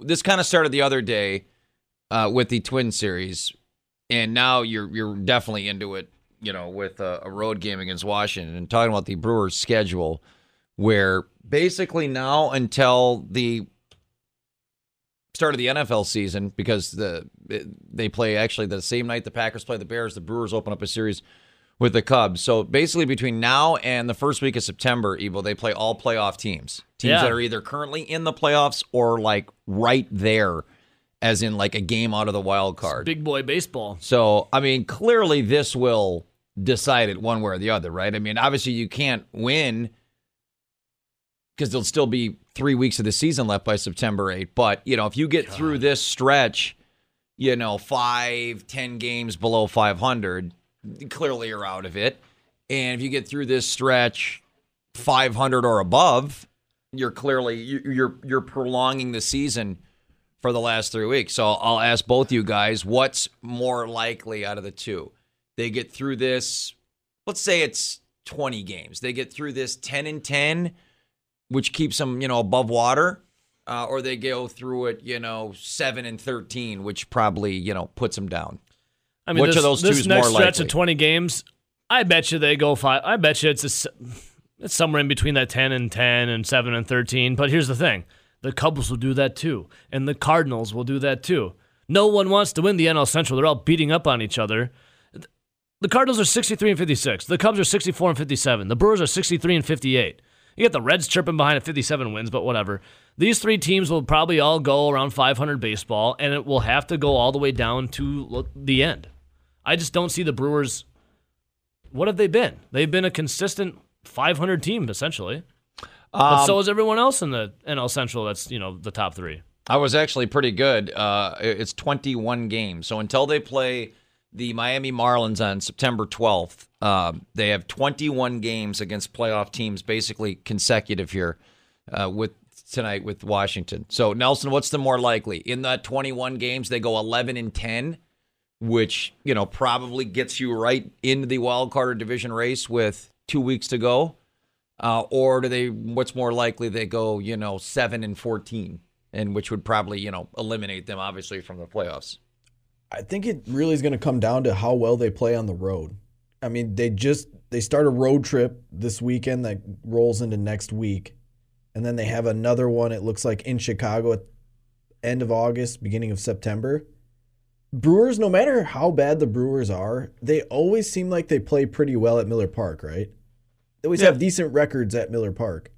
this kind of started the other day with the Twin series, and now you're definitely into it, you know, with a road game against Washington, and talking about the Brewers' schedule, where basically now until the start of the NFL season, because they play actually the same night the Packers play the Bears, the Brewers open up a series with the Cubs. So basically between now and the first week of September, Evo, they play all playoff teams that are either currently in the playoffs or like right there, as in like a game out of the wild card. It's big boy baseball. So, I mean, clearly this will decide it one way or the other, right? I mean, obviously you can't win because there'll still be 3 weeks of the season left by September 8. But, you know, if you get through this stretch, you know, 5-10 games below 500, clearly you're out of it. And if you get through this stretch 500 or above, you're clearly you're prolonging the season for the last 3 weeks. So I'll ask both you guys, what's more likely out of the two? They get through this, let's say it's 20 games. They get through this 10-10, which keeps them, you know, above water, or they go through it, you know, 7-13, which probably, you know, puts them down. I mean, which of those two is more likely? This next stretch of 20 games, I bet you they go five. I bet you it's somewhere in between that 10-10 and 7-13. But here's the thing. The Cubs will do that too, and the Cardinals will do that too. No one wants to win the NL Central. They're all beating up on each other. The Cardinals are 63-56. The Cubs are 64-57. The Brewers are 63-58. You get the Reds chirping behind at 57 wins, but whatever. These three teams will probably all go around 500 baseball, and it will have to go all the way down to the end. I just don't see the Brewers. What have they been? They've been a consistent 500 team, essentially. But so is everyone else in the NL Central that's, you know, the top three. I was actually pretty good. It's 21 games. So until they play the Miami Marlins on September 12th, they have 21 games against playoff teams basically consecutive here with tonight with Washington. So, Nelson, what's the more likely? In that 21 games, they go 11-10, which, you know, probably gets you right into the wild card or division race with 2 weeks to go. Or do they? What's more likely they go, you know, 7-14, and which would probably, you know, eliminate them obviously from the playoffs. I think it really is going to come down to how well they play on the road. I mean, they start a road trip this weekend that rolls into next week, and then they have another one. It looks like in Chicago at end of August, beginning of September. Brewers, no matter how bad the Brewers are, they always seem like they play pretty well at Miller Park, right? They always have decent records at Miller Park.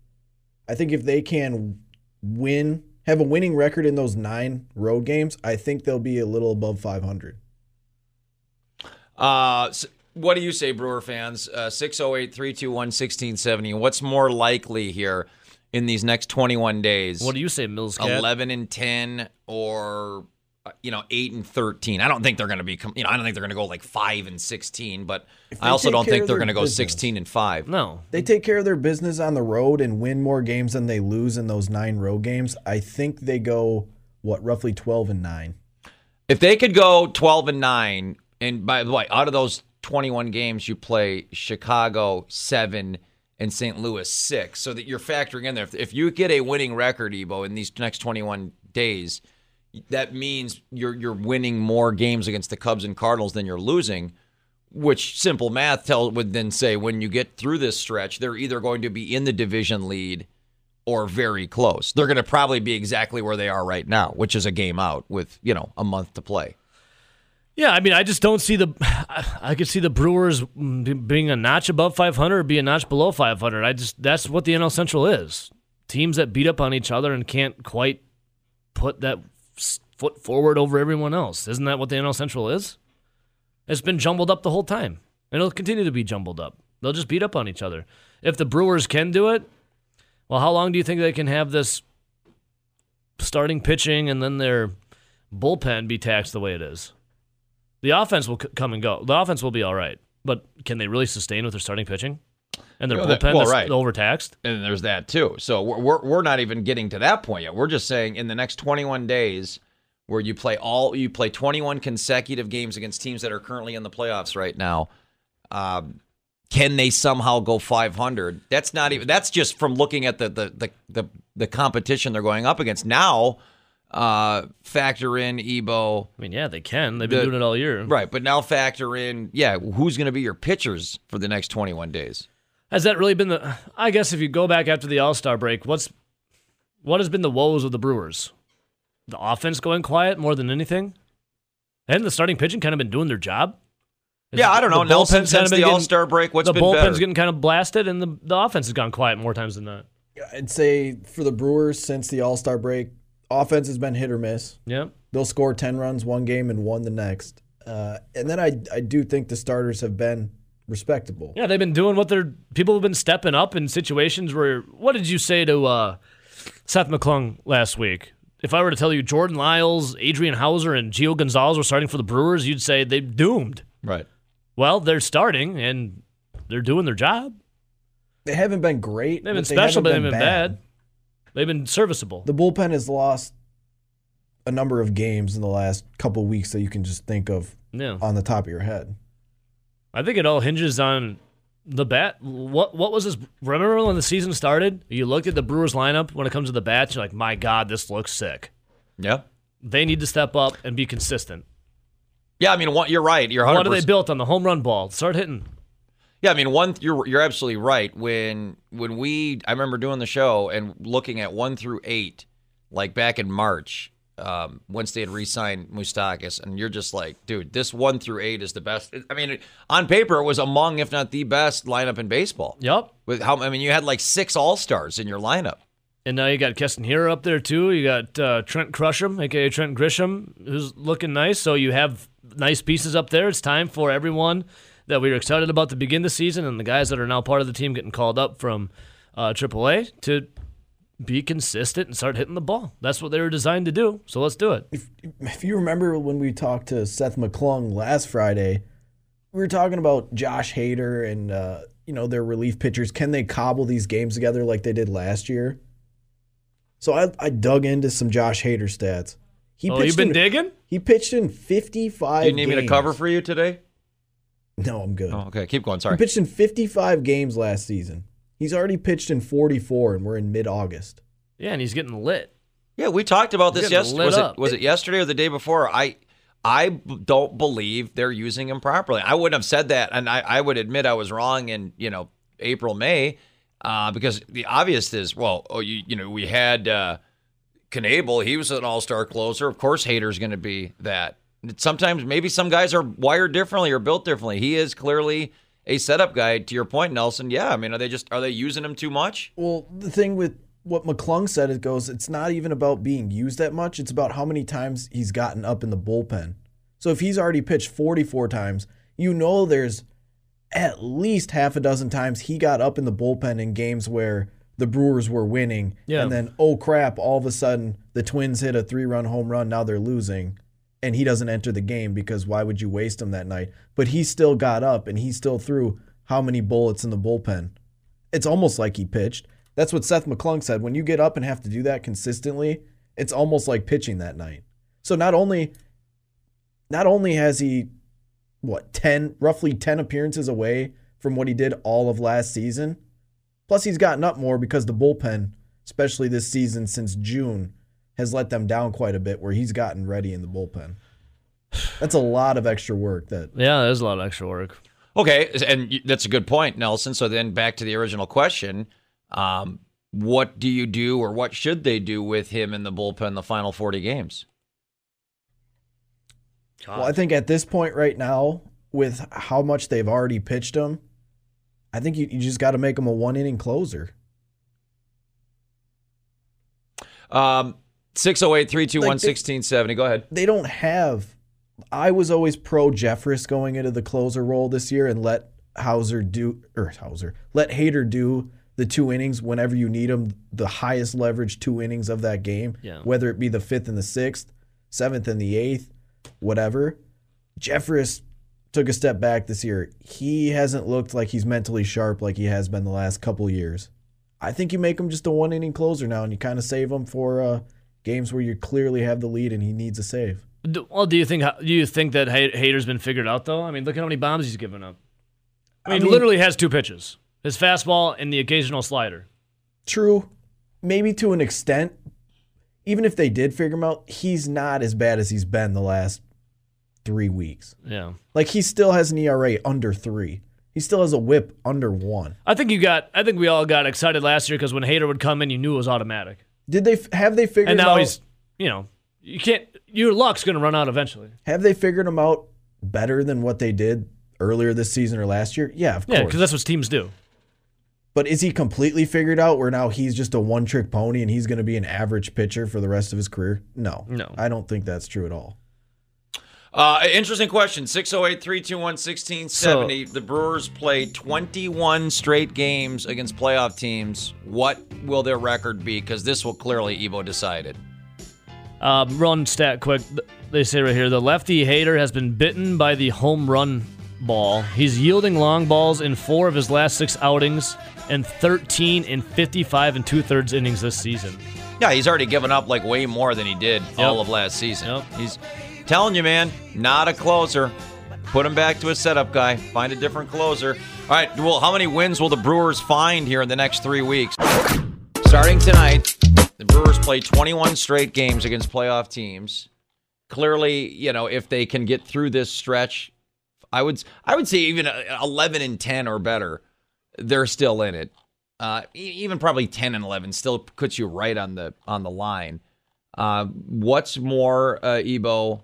I think if they can win, have a winning record in those 9 road games, I think they'll be a little above 500. So what do you say, Brewer fans? 608-321-1670. What's more likely here in these next 21 days? What do you say, Mills Cat? 11-10 or, you know, 8-13. I don't think they're going to be, you know, I don't think they're going to go like 5-16, but I also don't think they're going to go 16-5. No. They take care of their business on the road and win more games than they lose in those 9 road games. I think they go, what, roughly 12-9. If they could go 12-9, and by the way, out of those 21 games, you play Chicago 7 and St. Louis 6, so that you're factoring in there. If you get a winning record, Ebo, in these next 21 days, that means you're winning more games against the Cubs and Cardinals than you're losing, which simple math would then say when you get through this stretch, they're either going to be in the division lead or very close. They're going to probably be exactly where they are right now, which is a game out with, you know, a month to play. Yeah, I mean, I just don't see I could see the Brewers being a notch above 500 or be a notch below 500. That's what the NL Central is. Teams that beat up on each other and can't quite put that foot forward over everyone else. Isn't that what the NL Central is? It's been jumbled up the whole time, and it'll continue to be jumbled up. They'll just beat up on each other. If the Brewers can do it, well, how long do you think they can have this starting pitching and then their bullpen be taxed the way it is? The offense will come and go. The offense will be all right, but can they really sustain with their starting pitching? And their bullpen is overtaxed. And there's that, too. So we're not even getting to that point yet. We're just saying in the next 21 days where you play 21 consecutive games against teams that are currently in the playoffs right now, can they somehow go 500? That's not even. That's just from looking at the competition they're going up against. Now Factor in Evo. I mean, yeah, they can. They've been doing it all year. Right, but now factor in, yeah, who's going to be your pitchers for the next 21 days? Has that really been the... I guess if you go back after the All-Star break, what has been the woes of the Brewers? The offense going quiet more than anything? And the starting pitching kind of been doing their job? I don't know. Nelson, since the All-Star break, what's been better? The bullpen's getting kind of blasted, and the offense has gone quiet more times than not. I'd say for the Brewers, since the All-Star break, offense has been hit or miss. Yeah. They'll score 10 runs one game and one the next. And then I do think the starters have been respectable. Yeah, they've been doing what they're – people have been stepping up in situations where – what did you say to Seth McClung last week? If I were to tell you Jordan Lyles, Adrian Hauser, and Gio Gonzalez were starting for the Brewers, you'd say they're doomed. Right. Well, they're starting, and they're doing their job. They haven't been great. They've been special, but they haven't been bad. They've been serviceable. The bullpen has lost a number of games in the last couple of weeks that you can just think of on the top of your head. I think it all hinges on the bat. What was this? Remember when the season started? You looked at the Brewers lineup when it comes to the bats, you're like, my God, this looks sick. Yeah. They need to step up and be consistent. Yeah, I mean, you're right. You're 100%. What are they built on? The home run ball. Start hitting. Yeah, I mean, you're absolutely right. When I remember doing the show and looking at 1 through 8, like back in March, once they had re-signed Moustakas, and you're just like, dude, this 1 through 8 is the best. I mean, on paper, it was among, if not the best, lineup in baseball. Yep. You had like 6 all-stars in your lineup. And now you got Keston Hiura up there, too. You got Trent Grisham, a.k.a. Trent Grisham, who's looking nice. So you have nice pieces up there. It's time for everyone that we were excited about to begin the season, and the guys that are now part of the team getting called up from AAA to be consistent and start hitting the ball. That's what they were designed to do, so let's do it. If you remember when we talked to Seth McClung last Friday, we were talking about Josh Hader and their relief pitchers. Can they cobble these games together like they did last year? So I dug into some Josh Hader stats. You've been digging? He pitched in 55 games. Do you need me to cover for you today? No, I'm good. Oh, okay, keep going. Sorry. He pitched in 55 games last season. He's already pitched in 44, and we're in mid-August. Yeah, and he's getting lit. Yeah, we talked about this yesterday. Was it yesterday or the day before? I don't believe they're using him properly. I wouldn't have said that, and I would admit I was wrong in April, May, because the obvious is we had Knebel. He was an all-star closer. Of course, Hader's going to be that. Sometimes maybe some guys are wired differently or built differently. He is clearly a setup guy. To your point, Nelson, yeah. I mean, are they using him too much? Well, the thing with what McClung said, it's not even about being used that much. It's about how many times he's gotten up in the bullpen. So if he's already pitched 44 times, there's at least half a dozen times he got up in the bullpen in games where the Brewers were winning. Yeah. And then, oh, crap, all of a sudden the Twins hit a 3-run home run. Now they're losing. And he doesn't enter the game because why would you waste him that night? But he still got up, and he still threw how many bullets in the bullpen. It's almost like he pitched. That's what Seth McClung said. When you get up and have to do that consistently, it's almost like pitching that night. So not only has he, roughly 10 appearances away from what he did all of last season, plus he's gotten up more because the bullpen, especially this season since June, has let them down quite a bit where he's gotten ready in the bullpen. That's a lot of extra work. Yeah, there's a lot of extra work. Okay, and that's a good point, Nelson. So then back to the original question, what do you do or what should they do with him in the bullpen the final 40 games? God. Well, I think at this point right now, with how much they've already pitched him, I think you just got to make him a one-inning closer. 608-321-1670. Go ahead. They don't have. I was always pro Jeffress going into the closer role this year and let let Hader do the 2 innings whenever you need him, the highest leverage 2 innings of that game, whether it be the 5th and the 6th, 7th and the 8th, whatever. Jeffress took a step back this year. He hasn't looked like he's mentally sharp like he has been the last couple years. I think you make him just a 1-inning closer now, and you kind of save him for games where you clearly have the lead and he needs a save. Well, do you think that Hader's been figured out, though? I mean, look at how many bombs he's given up. I mean, he literally has 2 pitches, his fastball and the occasional slider. True, maybe to an extent. even if they did figure him out, he's not as bad as he's been the last 3 weeks. Yeah. Like, he still has an ERA under 3. He still has a whip under 1. I think we all got excited last year because when Hader would come in, you knew it was automatic. Have they figured him out? And now he's, you can't, your luck's going to run out eventually. Have they figured him out better than what they did earlier this season or last year? Yeah, of course. Yeah, because that's what teams do. But is he completely figured out where now he's just a one-trick pony and he's going to be an average pitcher for the rest of his career? No. I don't think that's true at all. Interesting question. 608-321-1670. The Brewers played 21 straight games against playoff teams. What will their record be? Because this will clearly Evo decide it. Run stat quick. They say right here, the lefty Hader has been bitten by the home run ball. He's yielding long balls in 4 of his last 6 outings and 13 in 55 and 2/3 innings this season. Yeah, he's already given up like way more than he did all of last season. He's telling you, man, not a closer. Put him back to a setup guy. Find a different closer. All right, well, how many wins will the Brewers find here in the next 3 weeks? Starting tonight, the Brewers play 21 straight games against playoff teams. Clearly, if they can get through this stretch, I would say even 11 and 10 or better, they're still in it. Even probably 10 and 11 still puts you right on the line. What's more, Ebo,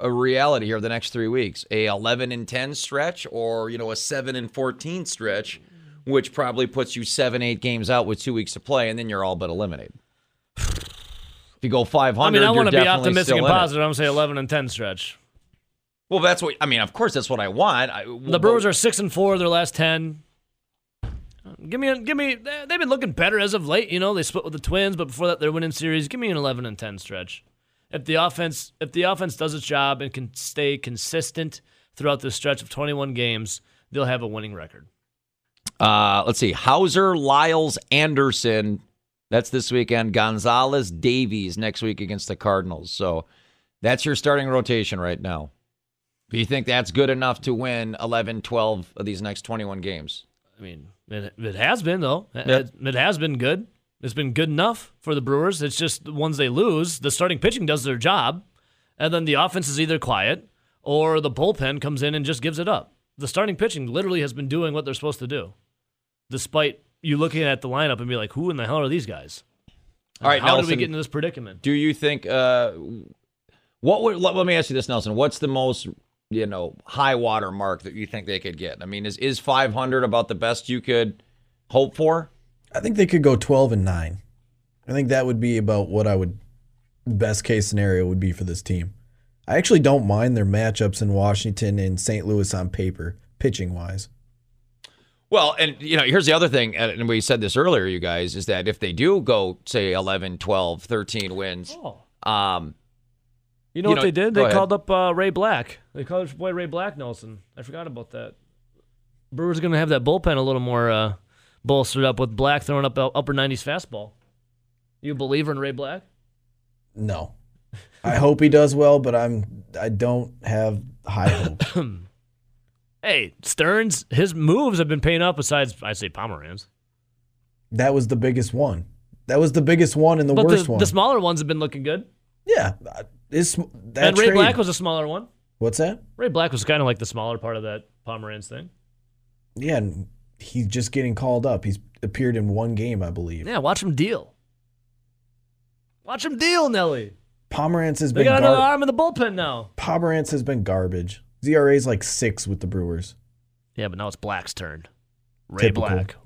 a reality here the next 3 weeks? A 11 and 10 stretch or, a 7 and 14 stretch, which probably puts you 7-8 games out with 2 weeks to play, and then you're all but eliminated. If you go 500, I want to be optimistic and positive. I'm going to say 11 and 10 stretch. Well, that's what of course that's what I want. The Brewers are 6-4 of their last 10. Give me. They've been looking better as of late. They split with the Twins, but before that, they're winning series. Give me an 11-10 stretch. If the offense does its job and can stay consistent throughout this stretch of 21 games, they'll have a winning record. Let's see: Hauser, Lyles, Anderson. That's this weekend. Gonzalez, Davies next week against the Cardinals. So that's your starting rotation right now. Do you think that's good enough to win 11, 12 of these next 21 games? It has been, though. Yep. It has been good. It's been good enough for the Brewers. It's just the ones they lose, the starting pitching does their job, and then the offense is either quiet or the bullpen comes in and just gives it up. The starting pitching literally has been doing what they're supposed to do, despite you looking at the lineup and be like, who in the hell are these guys? All right, Nelson, did we get into this predicament? Do you think let me ask you this, Nelson. What's the most high water mark that you think they could get? Is 500 about the best you could hope for? I think they could go 12-9. I think that would be about what best case scenario would be for this team. I actually don't mind their matchups in Washington and St. Louis on paper, pitching wise. Well, and here's the other thing, and we said this earlier, you guys, is that if they do go, say, 11, 12, 13 wins, what they did? They called up Ray Black. They called up Ray Black, Nelson. I forgot about that. Brewers are going to have that bullpen a little more bolstered up with Black throwing up upper 90s fastball. You a believer in Ray Black? No. I hope he does well, but I don't have high hopes. Hey, Stearns, his moves have been paying off besides, I'd say, Pomeranz. That was the biggest one. That was the biggest one and the worst one. The smaller ones have been looking good. Yeah. And Ray Black was a smaller one. What's that? Ray Black was kind of like the smaller part of that Pomeranz thing. Yeah, and he's just getting called up. He's appeared in one game, I believe. Yeah, watch him deal. Watch him deal, Nelly. Pomeranz has been garbage. They got another arm in the bullpen now. Pomeranz has been garbage. ERA's like 6 with the Brewers. Yeah, but now it's Black's turn. Ray Black.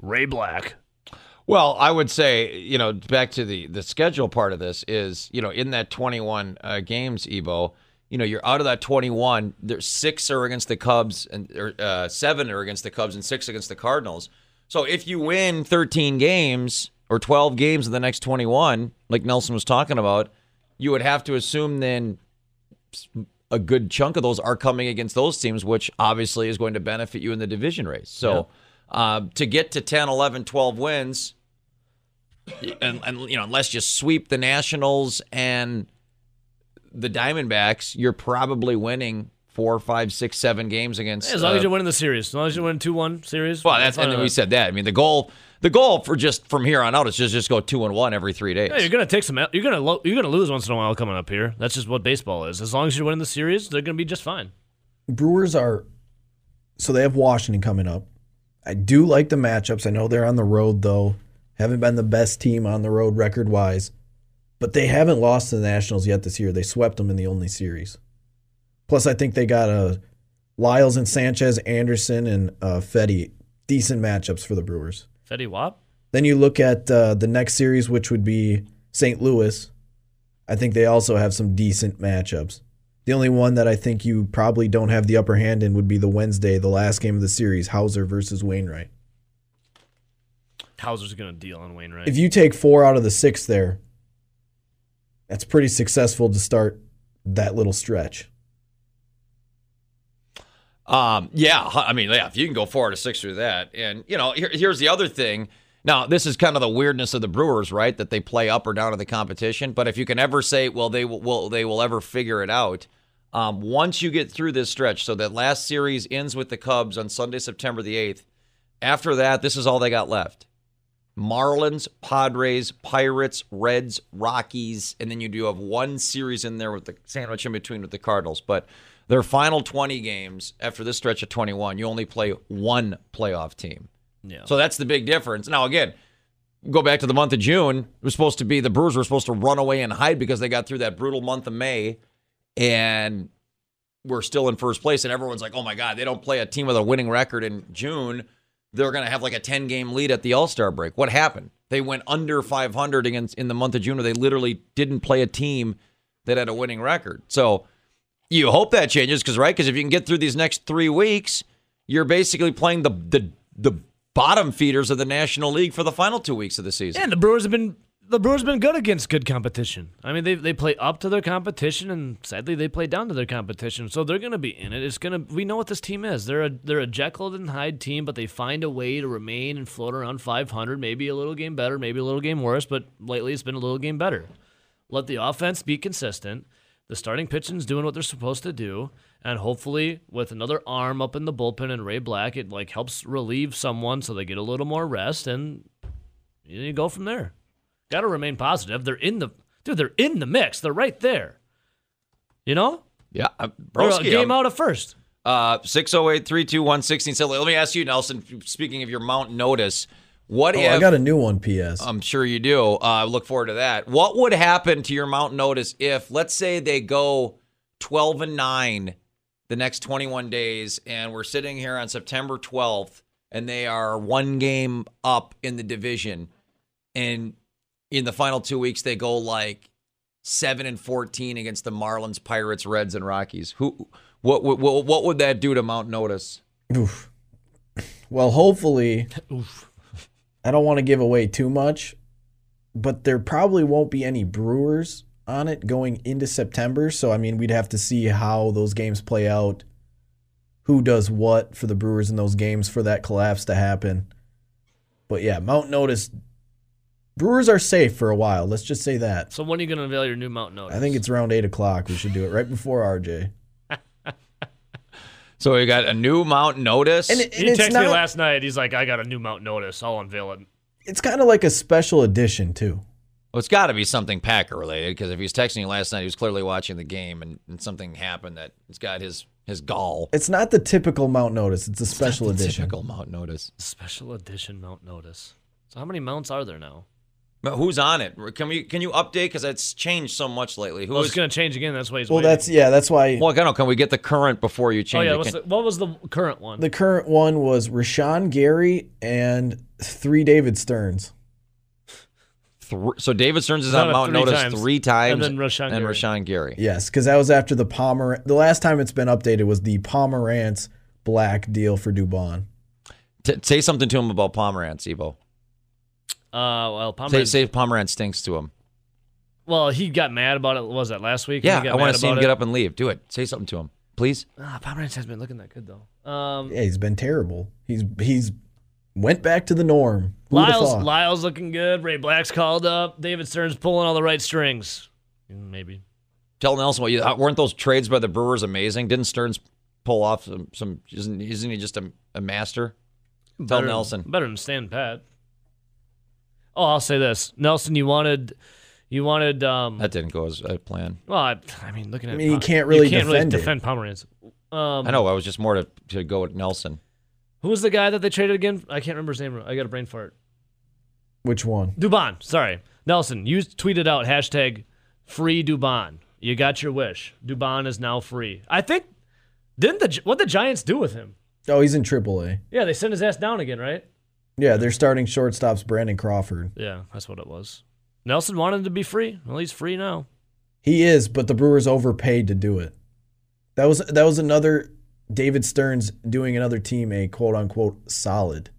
Well, I would say, back to the schedule part of this is, in that 21 games, Ebo, you're out of that 21. There's 6 are against the Cubs, or 7 are against the Cubs, and 6 against the Cardinals. So if you win 13 games or 12 games in the next 21, like Nelson was talking about, you would have to assume then a good chunk of those are coming against those teams, which obviously is going to benefit you in the division race. So to get to 10, 11, 12 wins, and unless you sweep the Nationals and the Diamondbacks, you're probably winning 4, 5, 6, 7 games against. As long as you're winning the series. As long as you win 2-1 series. Well, that's and then we said that. The goal the goal for just from here on out is just go 2-1 every 3 days. Yeah, you're gonna take some. You're gonna lose once in a while coming up here. That's just what baseball is. As long as you win the series, they're gonna be just fine. Brewers are, so they have Washington coming up. I do like the matchups. I know they're on the road though. Haven't been the best team on the road record wise, but they haven't lost to the Nationals yet this year. They swept them in the only series. Plus, I think they got a Lyles and Sanchez, Anderson and Fetty. Decent matchups for the Brewers. Fetty Wap. Then you look at the next series, which would be St. Louis. I think they also have some decent matchups. The only one that I think you probably don't have the upper hand in would be the Wednesday, the last game of the series, Hauser versus Wainwright. Hauser's going to deal on Wainwright. If you take 4 out of the 6 there, that's pretty successful to start that little stretch. If you can go 4 out of 6 through that. And, you know, here's the other thing. Now, this is kind of the weirdness of the Brewers, right, that they play up or down of the competition. But if you can ever say, well, they will ever figure it out, once you get through this stretch, so that last series ends with the Cubs on Sunday, September the 8th. After that, this is all they got left. Marlins, Padres, Pirates, Reds, Rockies, and then you do have one series in there with the sandwich in between with the Cardinals. But their final 20 games after this stretch of 21, you only play one playoff team. Yeah. So that's the big difference. Now, again, go back to the month of June. It was supposed to be the Brewers were supposed to run away and hide because they got through that brutal month of May, and we're still in first place. And everyone's like, oh, my God, they don't play a team with a winning record in June. They're going to have like a 10-game lead at the All-Star break. What happened? They went under 500 in the month of June, or they literally didn't play a team that had a winning record. So you hope that changes because if you can get through these next 3 weeks, you're basically playing the bottom feeders of the National League for the final 2 weeks of the season. Yeah, and the Brewers have been good against good competition. I mean, they play up to their competition, and sadly they play down to their competition. So they're going to be in it. We know what this team is. They're a Jekyll and Hyde team, but they find a way to remain and float around 500. Maybe a little game better, maybe a little game worse, but lately it's been a little game better. Let the offense be consistent. The starting pitching's doing what they're supposed to do, and hopefully with another arm up in the bullpen and Ray Black, it like helps relieve someone so they get a little more rest, and you go from there. Got to remain positive. They're in the mix. They're right there. You know? Yeah. Broski, game out of first. 608-321-16. So let me ask you, Nelson, speaking of your Mount Notice, I got a new one, P.S. I'm sure you do. I look forward to that. What would happen to your Mount Notice if, let's say, they go 12-9 the next 21 days, and we're sitting here on September 12th, and they are one game up in the division, and in the final 2 weeks, they go like 7-14 against the Marlins, Pirates, Reds, and Rockies. What would that do to Mount Notice? Oof. Well, hopefully, oof. I don't want to give away too much, but there probably won't be any Brewers on it going into September. So, I mean, we'd have to see how those games play out, who does what for the Brewers in those games for that collapse to happen. But yeah, Mount Notice. Brewers are safe for a while. Let's just say that. So when are you going to unveil your new Mount Notice? I think it's around 8 o'clock. We should do it right before RJ. So we got a new Mount Notice? And he texted me last night. He's like, I got a new Mount Notice. I'll unveil it. It's kind of like a special edition, too. Well, it's got to be something Packer-related, because if he was texting you last night, he was clearly watching the game, and something happened that it's got his gall. It's not the typical Mount Notice. It's a special edition. Typical Mount Notice. Special edition Mount Notice. So how many mounts are there now? But who's on it? Can you update? Because it's changed so much lately. Who it's going to change again. That's why he's waiting. That's why. Well, I don't know. Can we get the current before you change it? What was the current one? The current one was Rashawn Gary and 3 David Stearns. So David Stearns is on Mount Notice 3 times. And then Rashawn Gary. Yes, because that was after the Pomeranz. The last time it's been updated was the Pomeranz Black deal for Dubon. Say something to him about Pomeranz, Evo. Say Pomeranz stinks to him. Well, he got mad about it. What was that last week? Yeah, I want to see him get up and leave. Do it. Say something to him, please. Pomeranz hasn't been looking that good though. He's been terrible. He's went back to the norm. Lyles looking good. Ray Black's called up. David Stearns pulling all the right strings. Maybe. Tell Nelson weren't those trades by the Brewers amazing? Didn't Stearns pull off some? Isn't he just a master? Tell Nelson better than Stan Pat. Oh, I'll say this, Nelson. You wanted. That didn't go as I planned. Well, I mean, looking at. I mean, you can't really defend Pomeranz. I know. I was just more to go with Nelson. Who was the guy that they traded again? I can't remember his name. I got a brain fart. Which one? Dubon. Sorry, Nelson. You tweeted out hashtag free Dubon. You got your wish. Dubon is now free. I think. What the Giants do with him? Oh, he's in AAA. Yeah, they sent his ass down again, right? Yeah, they're starting shortstop's Brandon Crawford. Yeah, that's what it was. Nelson wanted to be free. Well, he's free now. He is, but the Brewers overpaid to do it. That was another David Stearns doing another team a quote-unquote solid.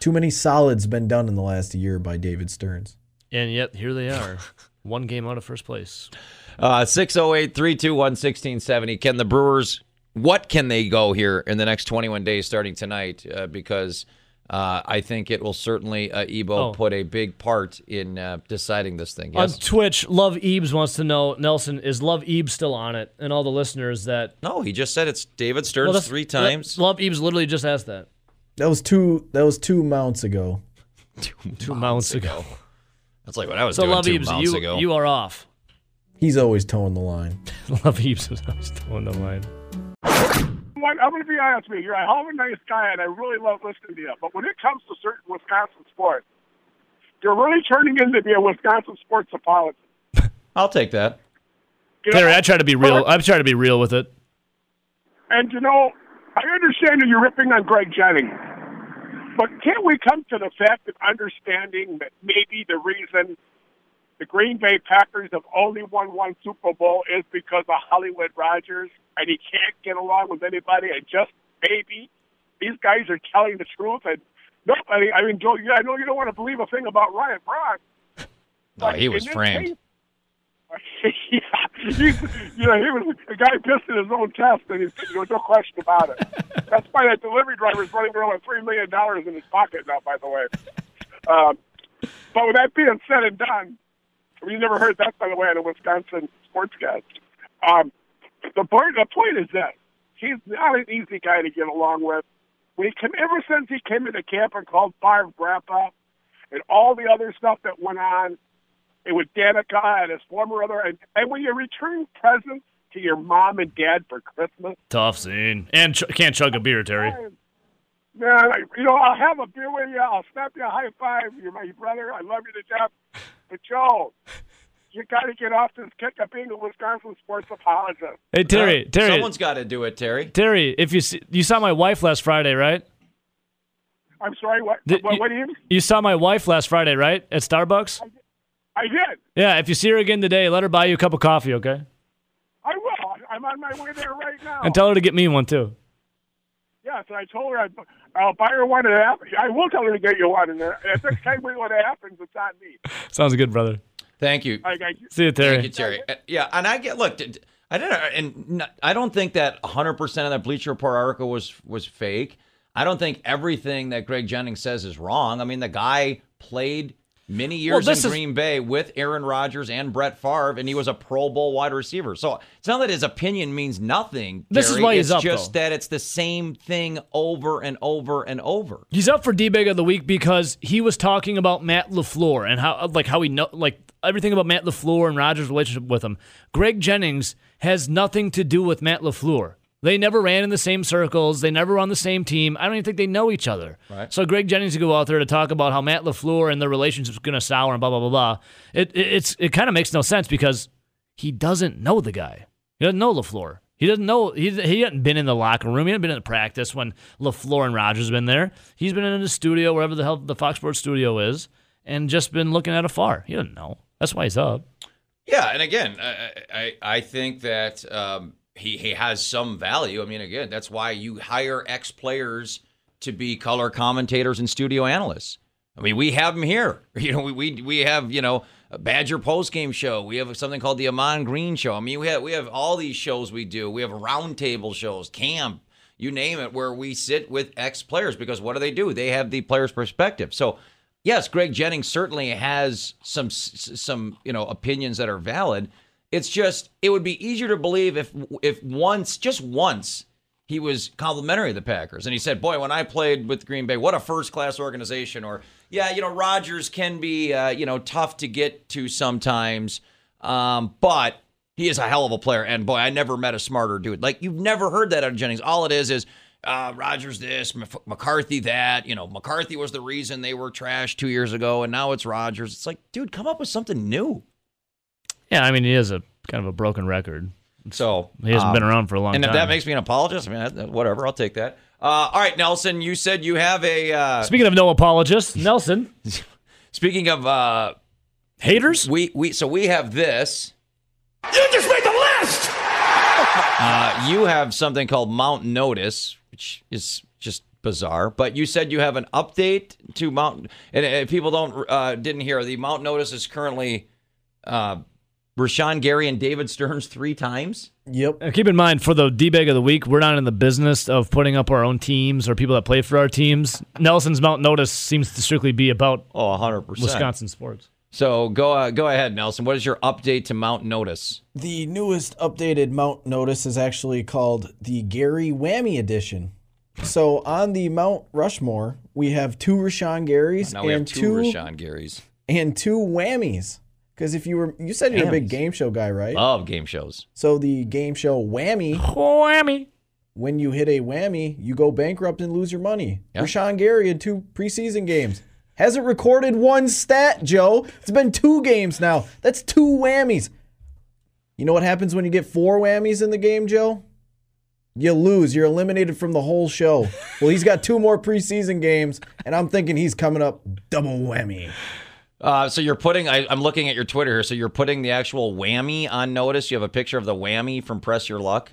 Too many solids been done in the last year by David Stearns. And yet, here they are. One game out of first place. 608-321-1670. Can the Brewers... What can they go here in the next 21 days starting tonight? Because I think it will certainly, Evo, put a big part in deciding this thing. Yes? On Twitch, Love Ebes wants to know, Nelson, is Love Ebes still on it? And all the listeners that... No, he just said it's David Stearns three times. Love Ebes literally just asked that. That was 2 months ago. two months ago. That's like what I was doing Love 2 months ago. You are off. He's always towing the line. Love Ebes is always towing the line. I'm going to be honest with you. You're a hell of a nice guy, and I really love listening to you. But when it comes to certain Wisconsin sports, you're really turning into be a Wisconsin sports apologist. I'll take that. Terry, I try to be real. I try to be real with it. And, I understand that you're ripping on Greg Jennings. But can't we come to the fact of understanding that maybe the reason the Green Bay Packers have only won one Super Bowl is because of Hollywood Rodgers, and he can't get along with anybody, and just maybe these guys are telling the truth. And nobody, I mean, Joe, I know you don't want to believe a thing about Ryan Braun. No, he was framed. Yeah, he was a guy pissed in his own chest, and there was no question about it. That's why that delivery driver is running around with $3 million in his pocket now, by the way. But with that being said and done, you never heard that, by the way, on a Wisconsin sportscast. The point is that he's not an easy guy to get along with. Ever since he came into camp and called Favre Grandpa and all the other stuff that went on, it was Danica and his former other. And when you return presents to your mom and dad for Christmas. Tough scene. And can't chug a beer, Terry. Man, I'll have a beer with you. I'll snap you a high five. You're my brother. I love you to death. But, Joe, you got to get off this kick of being a Wisconsin sports apologist. Hey, Terry. Someone's got to do it, Terry. Terry, if you saw my wife last Friday, right? I'm sorry, what do you mean? You saw my wife last Friday, right, at Starbucks? I did. Yeah, if you see her again today, let her buy you a cup of coffee, okay? I will. I'm on my way there right now. And tell her to get me one, too. Yeah, so I told her I'll buy her one. I will tell her to get you one. And if next time when it happens, it's on me. Sounds good, brother. Thank you. See you, Terry. Thank you, Terry. Yeah, and I don't think that 100% of that Bleacher Report article was fake. I don't think everything that Greg Jennings says is wrong. I mean, the guy played many years in Green Bay with Aaron Rodgers and Brett Favre, and he was a Pro Bowl wide receiver. So it's not that his opinion means nothing, Gary. This is why he's up, though. It's just that it's the same thing over and over and over. He's up for D-Bag of the Week because he was talking about Matt LaFleur and how he know, like everything about Matt LaFleur and Rodgers' relationship with him. Greg Jennings has nothing to do with Matt LaFleur. They never ran in the same circles. They never were on the same team. I don't even think they know each other. Right. So Greg Jennings would go out there to talk about how Matt LaFleur and their relationship is going to sour and blah, blah, blah, blah. It kind of makes no sense because he doesn't know the guy. He doesn't know LaFleur. He doesn't know. He hadn't been in the locker room. He hadn't been in the practice when LaFleur and Rodgers have been there. He's been in the studio, wherever the hell the Fox Sports studio is, and just been looking at afar. He doesn't know. That's why he's up. Yeah, and again, I think that... He has some value. I mean, again, that's why you hire ex-players to be color commentators and studio analysts. I mean, we have them here. We have, a Badger post-game show. We have something called the Amon Green Show. I mean, we have all these shows we do. We have roundtable shows, camp, you name it, where we sit with ex-players because what do? They have the player's perspective. So, yes, Greg Jennings certainly has some opinions that are valid. It's just, it would be easier to believe if once he was complimentary of the Packers. And he said, boy, when I played with Green Bay, what a first-class organization. Or, yeah, you know, Rodgers can be, tough to get to sometimes. But he is a hell of a player. And, boy, I never met a smarter dude. Like, you've never heard that out of Jennings. All it is Rodgers this, McCarthy that. You know, McCarthy was the reason they were trashed 2 years ago, and now it's Rodgers. It's like, dude, come up with something new. Yeah, I mean, he is a kind of a broken record. So he hasn't been around for a long time. And if that makes me an apologist, I mean, whatever, I'll take that. All right, Nelson, you said you have a... Speaking of no apologists, Nelson. Speaking of... haters? We have this. You just made the list! You have something called Mount Notice, which is just bizarre. But you said you have an update to Mount... And if people didn't hear, the Mount Notice is currently... Rashawn Gary and David Stearns 3 times? Yep. Now keep in mind, for the D-Bag of the Week, we're not in the business of putting up our own teams or people that play for our teams. Nelson's Mount Notice seems to strictly be about 100%. Wisconsin sports. So go ahead, Nelson. What is your update to Mount Notice? The newest updated Mount Notice is actually called the Gary Whammy Edition. So on the Mount Rushmore, we have 2 Rashawn Garys and 2 Whammies. Because if you said you're a big game show guy, right? Love game shows. So the game show Whammy. When you hit a whammy, you go bankrupt and lose your money. Yep. Rashawn Gary in 2 preseason games. Hasn't recorded 1 stat, Joe. It's been 2 games now. That's 2 whammies. You know what happens when you get 4 whammies in the game, Joe? You lose. You're eliminated from the whole show. Well, he's got 2 more preseason games, and I'm thinking he's coming up double whammy. So you're putting, I'm looking at your Twitter here, so you're putting the actual whammy on notice? You have a picture of the whammy from Press Your Luck?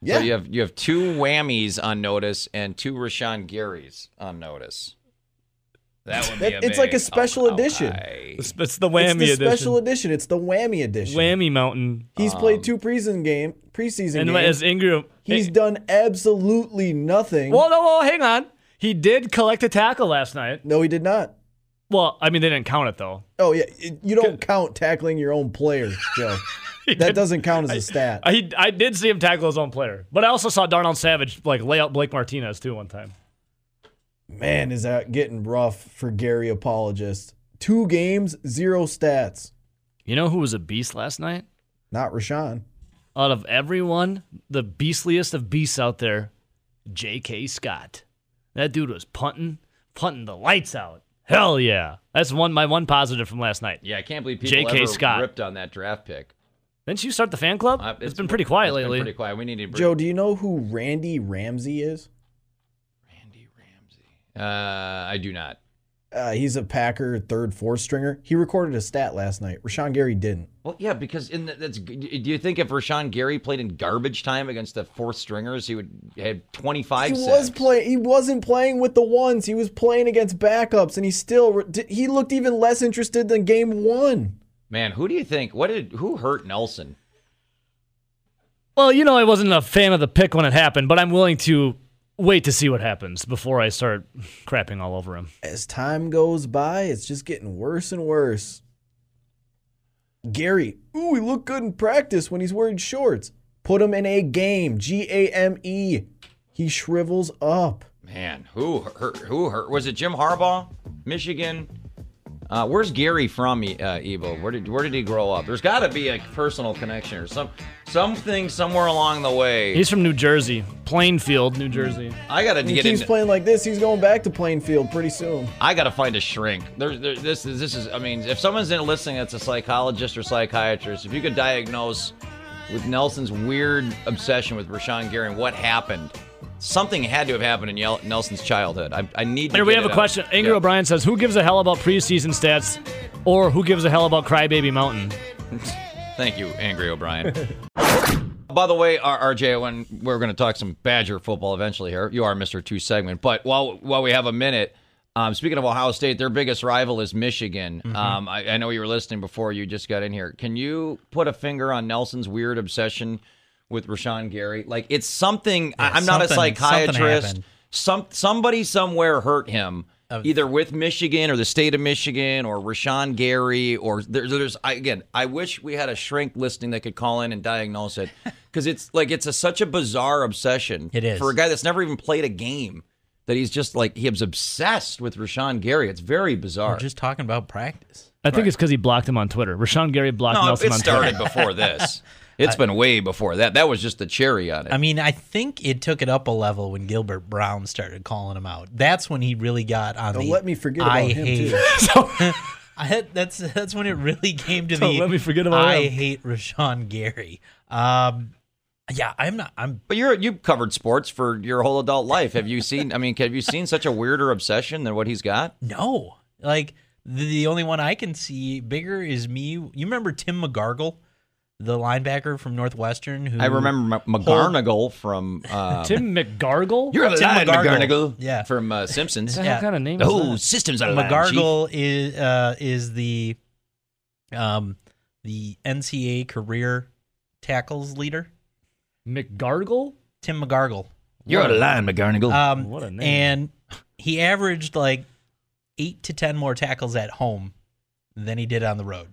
Yeah. So you have 2 whammies on notice and 2 Rashawn Garys on notice. That would be amazing. It's like a special edition. It's the whammy edition. It's the special edition. It's the whammy edition. Whammy Mountain. He's played 2 preseason games. And as Ingram... He's done absolutely nothing. Well, no, hang on. He did collect a tackle last night. No, he did not. Well, I mean, they didn't count it, though. Oh, yeah. You don't count tackling your own player, Joe. That doesn't count as a stat. I did see him tackle his own player. But I also saw Darnell Savage lay out Blake Martinez, too, one time. Man, is that getting rough for Gary apologists. 2 games, 0 stats. You know who was a beast last night? Not Rashawn. Out of everyone, the beastliest of beasts out there, J.K. Scott. That dude was punting the lights out. Hell yeah. That's my one positive from last night. Yeah, I can't believe people ripped on that draft pick. Didn't you start the fan club? It's been pretty quiet lately. Been pretty quiet. We need to break. Joe, do you know who Randy Ramsey is? Randy Ramsey. I do not. He's a Packer 3rd, 4th stringer. He recorded a stat last night. Rashawn Gary didn't. Well, yeah, because do you think if Rashawn Gary played in garbage time against the 4th stringers, he would have 25 sacks? He wasn't playing with the ones. He was playing against backups, and he looked even less interested than game 1. Man, who do you think? Who hurt Nelson? Well, you know I wasn't a fan of the pick when it happened, but I'm willing to wait to see what happens before I start crapping all over him. As time goes by, it's just getting worse and worse. Gary, he looked good in practice when he's wearing shorts. Put him in a game. G-A-M-E. He shrivels up. Man, who hurt? Was it Jim Harbaugh? Michigan? Where's Gary from, Evo? Where did he grow up? There's got to be a personal connection or something somewhere along the way. He's from New Jersey, Plainfield, New Jersey. I gotta get in. He's playing like this. He's going back to Plainfield pretty soon. I gotta find a shrink. This is. I mean, if someone's listening, that's a psychologist or psychiatrist. If you could diagnose with Nelson's weird obsession with Rashawn Gary and what happened. Something had to have happened in Nelson's childhood. I need to get it out. Here, we have a question. Angry O'Brien says, who gives a hell about preseason stats or who gives a hell about Crybaby Mountain? Thank you, Angry O'Brien. By the way, RJ, we're going to talk some Badger football eventually here. You are Mr. 2 segment. But while we have a minute, speaking of Ohio State, their biggest rival is Michigan. Mm-hmm. I know you were listening before you just got in here. Can you put a finger on Nelson's weird obsession with Rashawn Gary? It's something. Yeah, I'm not a psychiatrist. Somebody somewhere hurt him, either with Michigan or the state of Michigan or Rashawn Gary. Or there's I wish we had a shrink listening that could call in and diagnose it. because it's like it's such a bizarre obsession. It is for a guy that's never even played a game that he's just like he's obsessed with Rashawn Gary. It's very bizarre. We're just talking about practice. I think it's because he blocked him on Twitter. Rashawn Gary blocked Nelson on Twitter. No, it started before this. It's been way before that. That was just the cherry on it. I mean, I think it took it up a level when Gilbert Brown started calling him out. That's when he really got on the let me forget about him, too. That's when it really came to the let me forget about him. Hate Rashawn Gary. Yeah, I'm not. But you've covered sports for your whole adult life. Have you seen? I mean, have you seen such a weirder obsession than what he's got? No, like the only one I can see bigger is me. You remember Tim McGargle, the linebacker from Northwestern? Who I remember McGarnagle from Tim McGargle. You're a lion, McGarnagle. Yeah, from Simpsons. What kind of name? The whole system's out of line. McGargle is the NCAA career tackles leader. McGargle? Tim McGargle. You're out of line, McGarnagle. What a name. And he averaged like 8 to 10 more tackles at home than he did on the road.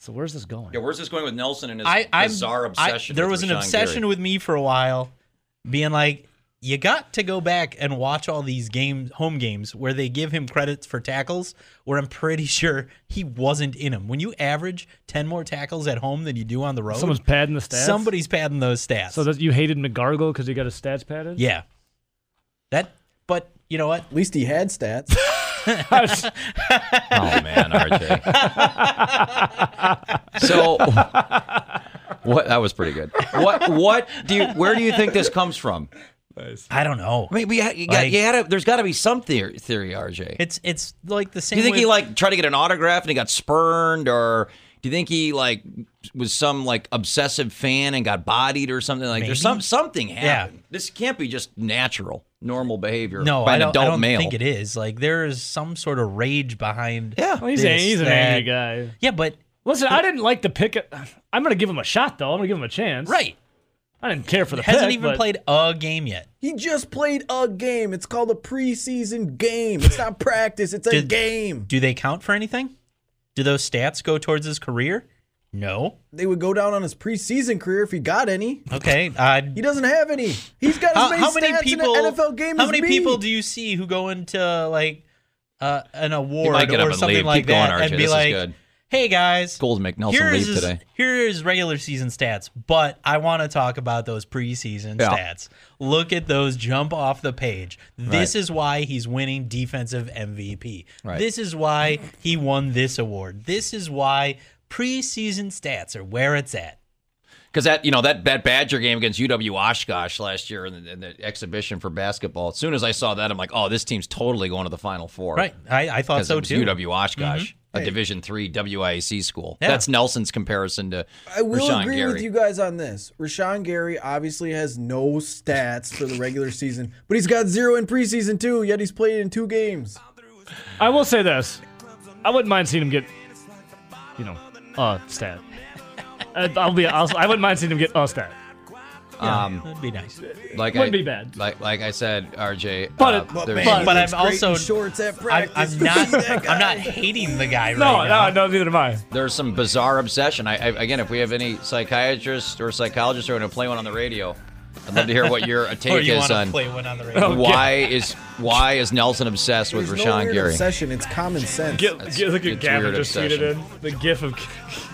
So where's this going? Yeah, where's this going with Nelson and his bizarre obsession? There was an obsession with me for a while, being like, you got to go back and watch all these games, home games, where they give him credits for tackles, where I'm pretty sure he wasn't in them. When you average 10 more tackles at home than you do on the road, someone's padding the stats. Somebody's padding those stats. So you hated McGargle because he got his stats padded? Yeah. But you know what? At least he had stats. Oh man, RJ. That was pretty good. Where do you think this comes from? I don't know. I mean, there's got to be some theory, RJ. It's like the same. Do you think he like tried to get an autograph and he got spurned, or do you think he like was some like obsessive fan and got bodied or something? Like there's something happened. Yeah. This can't be just natural, normal behavior. No, by an adult I don't male. Think it is. Like there is some sort of rage behind. Yeah, he's an angry guy. Yeah, but listen, I didn't like the pick. I'm gonna give him a shot though. I'm gonna give him a chance. Right. I didn't care for the pick. Hasn't even played a game yet. He just played a game. It's called a preseason game. It's not practice. It's a game. Do they count for anything? Do those stats go towards his career? No. They would go down on his preseason career if he got any. Okay. He doesn't have any. He's got as many stats in an NFL game as me. How many people do you see who go into like an award or something like that and be like, hey guys, here's regular season stats, but I want to talk about those preseason stats. Look at those jump off the page. This is why he's winning defensive MVP. Right. This is why he won this award. This is why preseason stats are where it's at. Because that Badger game against UW Oshkosh last year in the exhibition for basketball, as soon as I saw that, I'm like, oh, this team's totally going to the Final Four. Right, I thought so too. UW Oshkosh, a Division III WIAC school. Yeah. That's Nelson's comparison to Rashawn Gary. I will agree with you guys on this. Rashawn Gary obviously has no stats for the regular season, but he's got zero in preseason too, yet he's played in 2 games. I will say this. I wouldn't mind seeing him get, stat. I wouldn't mind seeing him get us that. That'd be nice. Wouldn't be bad. Like I said, RJ. But I'm also shorts at practice. I'm not hating the guy right now. No, neither am I. There's some bizarre obsession. Again, if we have any psychiatrists or psychologists who are going to play one on the radio, I'd love to hear what your take is on why is Nelson obsessed with Rashawn Gary? Obsession, it's common sense. Look at Gavin just tweeted in the GIF of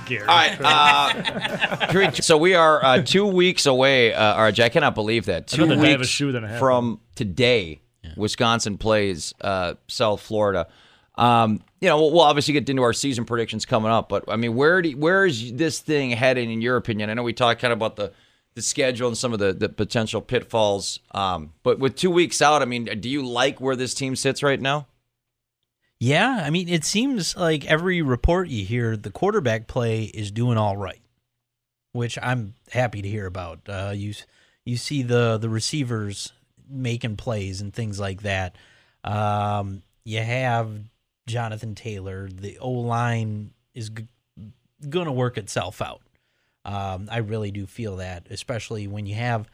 Gary. All right, so we are 2 weeks away, RJ. I cannot believe that. 2 weeks from today, Wisconsin plays South Florida. We'll obviously get into our season predictions coming up, but I mean, where is this thing heading in your opinion? I know we talked kind of about the schedule and some of the potential pitfalls. But with 2 weeks out, I mean, do you like where this team sits right now? Yeah, I mean, it seems like every report you hear, the quarterback play is doing all right, which I'm happy to hear about. You see the receivers making plays and things like that. You have Jonathan Taylor. The O-line is going to work itself out. I really do feel that, especially when you have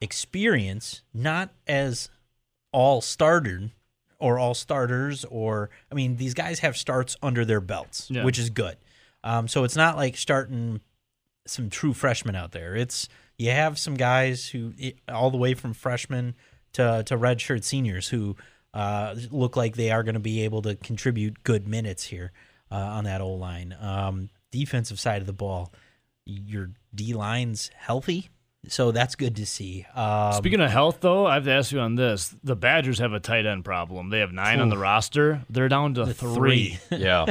experience, not as all starters, or I mean, these guys have starts under their belts, which is good. So it's not like starting some true freshmen out there. It's you have some guys who all the way from freshmen to redshirt seniors who look like they are going to be able to contribute good minutes here on that O-line. Defensive side of the ball, your D-line's healthy, so that's good to see. Speaking of health, though, I have to ask you on this. The Badgers have a tight end problem. They have 9 on the roster. They're down to three. Yeah.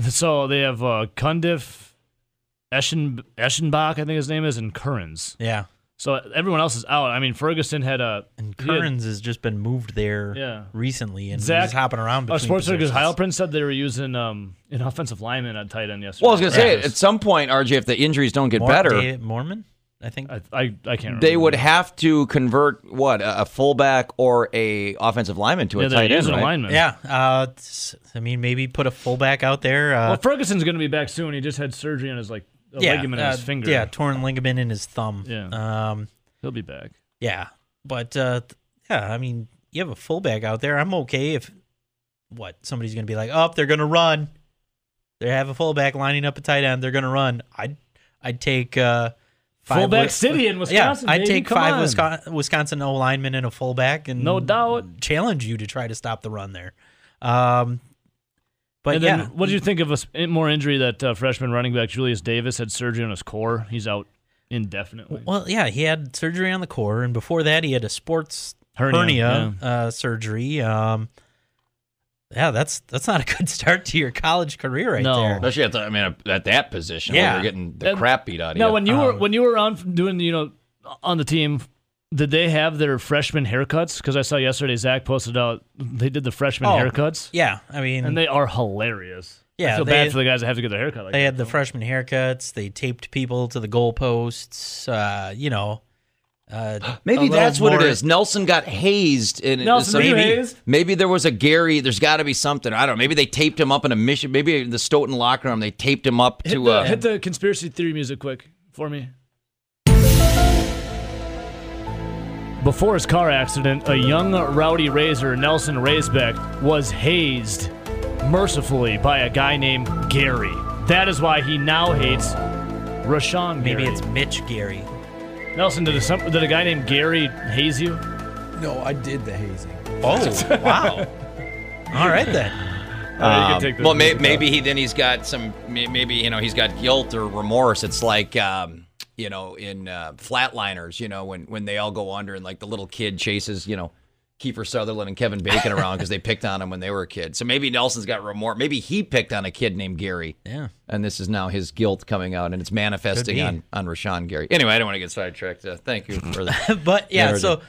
So they have Cundiff, Eschenbach, I think his name is, and Kearns. Yeah. So everyone else is out. I mean, Ferguson had a... And Kearns has just been moved there recently and Zach, he's hopping around between positions. Heilprin said they were using an offensive lineman on tight end yesterday. Well, I was going to say, at some point, RJ, if the injuries don't get better... David Mormon, I think? I can't remember. They would have to convert, a fullback or a offensive lineman to a tight end, right? Lineman. Yeah. I mean, maybe put a fullback out there. Well, Ferguson's going to be back soon. He just had surgery on his, ligament in his finger. Yeah, torn ligament in his thumb. Yeah. He'll be back. Yeah. But, I mean, you have a fullback out there. I'm okay if, somebody's going to be like, oh, they're going to run. They have a fullback lining up a tight end. They're going to run. I'd take fullback city in Wisconsin. Yeah, I'd take Wisconsin O-linemen and a fullback. And no doubt. Challenge you to try to stop the run there. But and then what do you think of a more injury that freshman running back Julius Davis had surgery on his core? He's out indefinitely. Well, yeah, he had surgery on the core, and before that he had a sports hernia surgery. That's not a good start to your college career there. Especially at that position where you're getting the crap beat out of you. No, when you were on doing on the team. Did they have their freshman haircuts? Because I saw yesterday Zach posted out they did the freshman haircuts. Yeah, and they are hilarious. Yeah, I feel bad for the guys that have to get their haircut. They had the freshman haircuts. They taped people to the goalposts. Maybe that's what it is. Nelson got hazed. Maybe there was a Gary. There's got to be something. I don't know. Maybe they taped him up in a mission. Maybe in the Stoughton locker room they taped him up to. Hit the conspiracy theory music quick for me. Before his car accident, a young rowdy raiser, Nelson Raisbeck, was hazed mercifully by a guy named Gary. That is why he now hates Rashawn Gary. Maybe it's Mitch Gary. Nelson, did a guy named Gary haze you? No, I did the hazing. Oh, wow. All right, then. He's got some, he's got guilt or remorse. It's like... in Flatliners, when they all go under and, the little kid chases, Kiefer Sutherland and Kevin Bacon around because they picked on him when they were a kid. So maybe Nelson's got remorse. Maybe he picked on a kid named Gary. Yeah. And this is now his guilt coming out, and it's manifesting on Rashawn Gary. Anyway, I don't want to get sidetracked. Thank you for that. But, so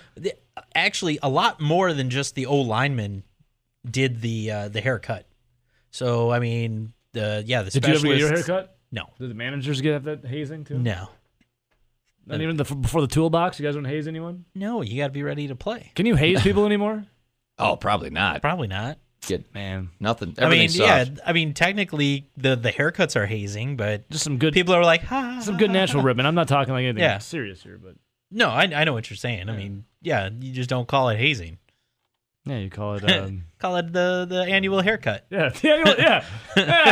actually a lot more than just the O-lineman did the haircut. So, the specialists. Did you ever get your haircut? No. Did the managers get that hazing, too? No. Not even before the toolbox? You guys don't haze anyone? No, you got to be ready to play. Can you haze people anymore? Oh, probably not. Good man. Nothing. Everything's soft. Technically, the haircuts are hazing, but just some good people are like, ha. Some good natural ribbon. I'm not talking like anything serious here, but no, I know what you're saying. Yeah. You just don't call it hazing. Yeah, you call it the annual haircut. Yeah, the annual,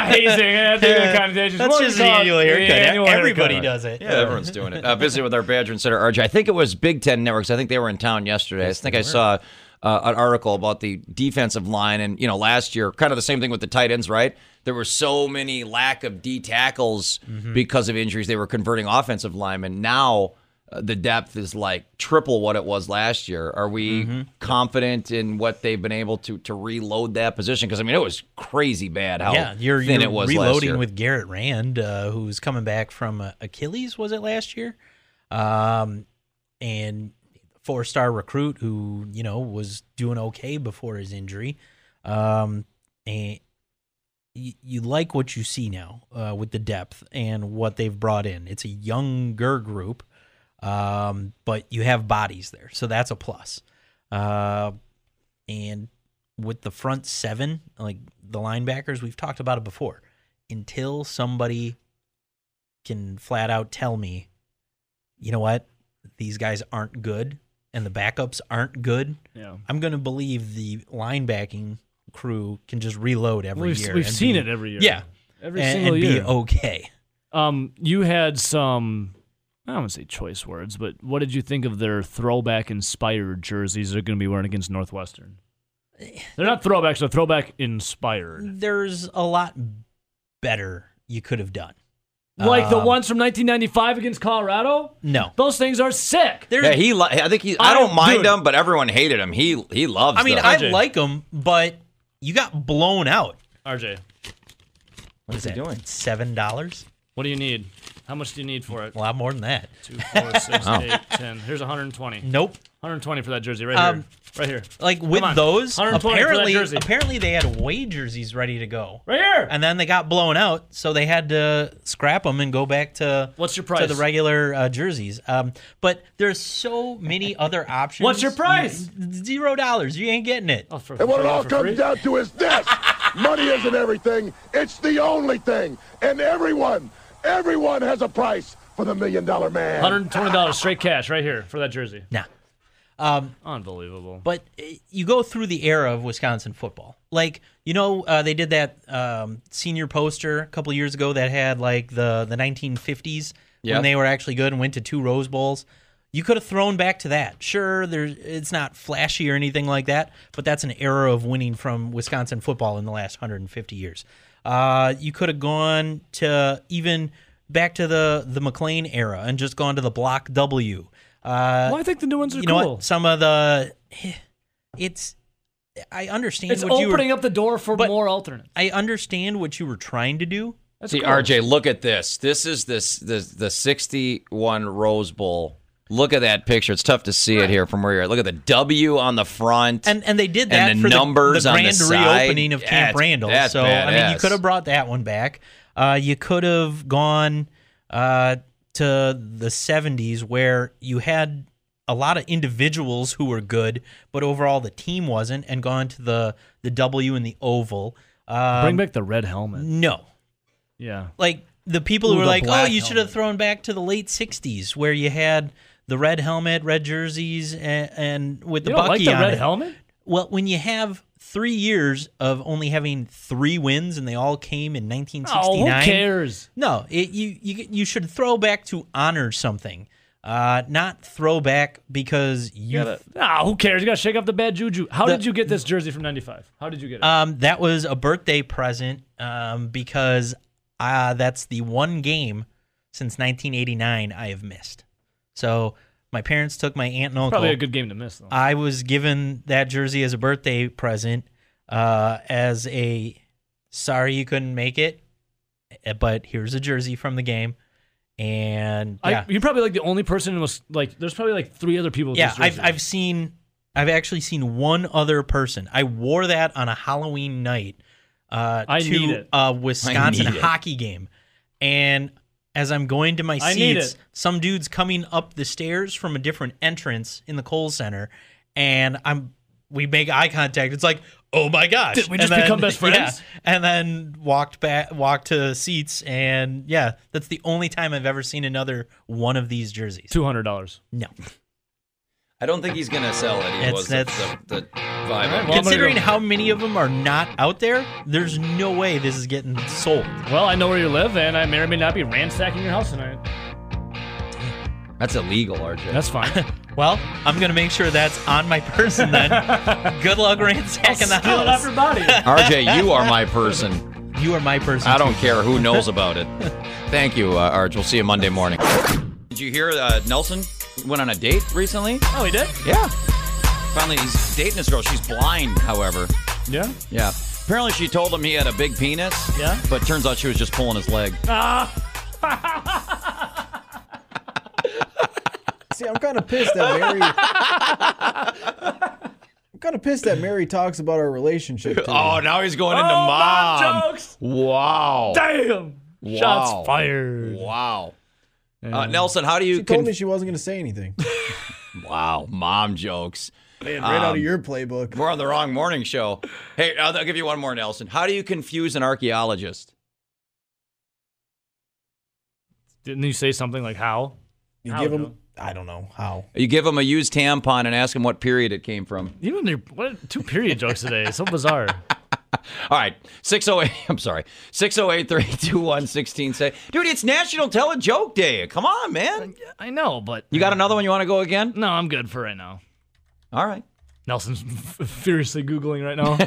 hazing. That's just the annual haircut. Everybody does it. Yeah, everyone's doing it. Visit with our Badger and Center RJ. I think it was Big Ten Networks. I think they were in town yesterday. Yes, I think I saw an article about the defensive line, and last year, kind of the same thing with the tight ends, right? There were so many lack of D tackles because of injuries. They were converting offensive linemen. Now the depth is triple what it was last year. Are we confident in what they've been able to reload that position? Because, it was crazy bad how thin it was last year. Reloading with Garrett Rand, who's coming back from Achilles, was it last year? And four-star recruit who, was doing okay before his injury. And you like what you see now with the depth and what they've brought in. It's a younger group. But you have bodies there, so that's a plus. And with the front seven, the linebackers, we've talked about it before. Until somebody can flat out tell me, these guys aren't good and the backups aren't good, I'm going to believe the linebacking crew can just reload every year. We've seen it every year. Yeah. Every single year. And be okay. You had some, I don't want to say choice words, but what did you think of their throwback-inspired jerseys they're going to be wearing against Northwestern? They're not throwbacks, they're throwback-inspired. There's a lot better you could have done. Like the ones from 1995 against Colorado? No. Those things are sick. They're, yeah, I don't mind them, but everyone hated him. He loves them. I mean, them. RJ. I like them, but you got blown out. RJ. What is he doing? $7? What do you need? How much do you need for it? A lot more than that. 2, 4, 6, wow. 8, 10. Here's 120. Nope. 120 for that jersey right here. Like with those, apparently they had away jerseys ready to go. Right here. And then they got blown out, so they had to scrap them and go back to the regular jerseys. But there's so many other options. What's your price? $0. You ain't getting it. Oh, and what it all comes down to is this. Money isn't everything. It's the only thing. And everyone has a price for the $1 million man. $120 straight cash right here for that jersey. Nah. Unbelievable. But you go through the era of Wisconsin football. Like, you know, they did that senior poster a couple years ago that had, like, the 1950s when they were actually good and went to 2 Rose Bowls. You could have thrown back to that. Sure, it's not flashy or anything like that, but that's an era of winning from Wisconsin football in the last 150 years. You could have gone to even back to the McLean era and just gone to the Block W. Well, I think the new ones are cool. You know what? Some of the... I understand it's what you were... It's opening up the door for more alternates. I understand what you were trying to do. That's cool. RJ, look at this. This is the 61 Rose Bowl. Look at that picture. It's tough to see it here from where you're at. Look at the W on the front. And they did that for numbers the grand reopening of Camp Randall. So, I mean, you could have brought that one back. You could have gone... to the 70s where you had a lot of individuals who were good, but overall the team wasn't, and gone to the W and the oval. Bring back the red helmet. No. Yeah. Like the people who were like, oh, you should have thrown back to the late 60s where you had the red helmet, red jerseys, and with the Bucky on it. You don't like the red helmet? Well, when you have 3 years of only having 3 wins, and they all came in 1969. Oh, who cares? No, you should throw back to honor something, not throw back because you. Who cares? You got to shake up the bad juju. How did you get this jersey from '95? How did you get it? That was a birthday present because that's the one game since 1989 I have missed. So. My parents took my aunt and uncle. Probably a good game to miss, though. I was given that jersey as a birthday present as a, sorry you couldn't make it, but here's a jersey from the game. And yeah. You're probably like the only person who was like, there's probably like 3 other people. Yeah, I've actually seen one other person. I wore that on a Halloween night to a Wisconsin hockey game. And... as I'm going to my seats, some dude's coming up the stairs from a different entrance in the Kohl Center, and we make eye contact. It's like, oh my gosh. Did we just become best friends? Yeah, and then walked to seats, and yeah, that's the only time I've ever seen another one of these jerseys. $200. No. I don't think he's going to sell it. That's the vibe. Right, well, considering how many of them are not out there, there's no way this is getting sold. Well, I know where you live, and I may or may not be ransacking your house tonight. That's illegal, RJ. That's fine. Well, I'm going to make sure that's on my person then. Good luck ransacking the house. Everybody. RJ, you are my person. You are my person. I don't care who knows about it. Thank you, RJ. We'll see you Monday morning. Did you hear Nelson? Went on a date recently. Oh, he did? Yeah. Finally, he's dating this girl. She's blind, however. Yeah? Yeah. Apparently, she told him he had a big penis. Yeah. But turns out she was just pulling his leg. See, I'm kind of pissed that Mary talks about our relationship today. Oh, now he's going into mom jokes. Wow. Damn. Wow. Shots fired. Wow. Nelson, how do you... She told me she wasn't going to say anything. Wow, mom jokes. Man, right out of your playbook. We're on the wrong morning show. Hey, I'll give you one more, Nelson. How do you confuse an archaeologist? Didn't you say something like how? I don't know, how. You give him a used tampon and ask him what period it came from. What 2 period jokes today. It's so bizarre. All right, 608, I'm sorry, 608-321-16. Say, dude, it's National Tell a Joke Day. Come on, man. I know, but... You got another one? You want to go again? No, I'm good for right now. All right. Nelson's furiously Googling right now.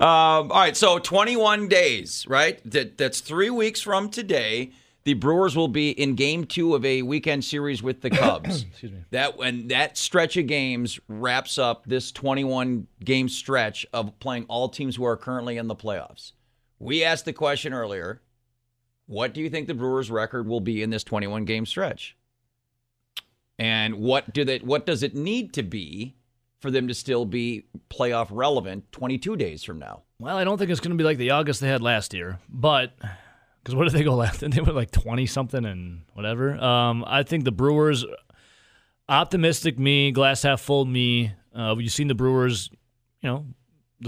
All right, so 21 days, right? That's 3 weeks from today. The Brewers will be in Game 2 of a weekend series with the Cubs. Excuse me. That stretch of games wraps up this 21-game stretch of playing all teams who are currently in the playoffs. We asked the question earlier, what do you think the Brewers' record will be in this 21-game stretch? And what does it need to be for them to still be playoff relevant 22 days from now? Well, I don't think it's going to be like the August they had last year, but... Because where did they go last? They were like 20-something and whatever. I think the Brewers, optimistic me, glass half full me. You've seen the Brewers, the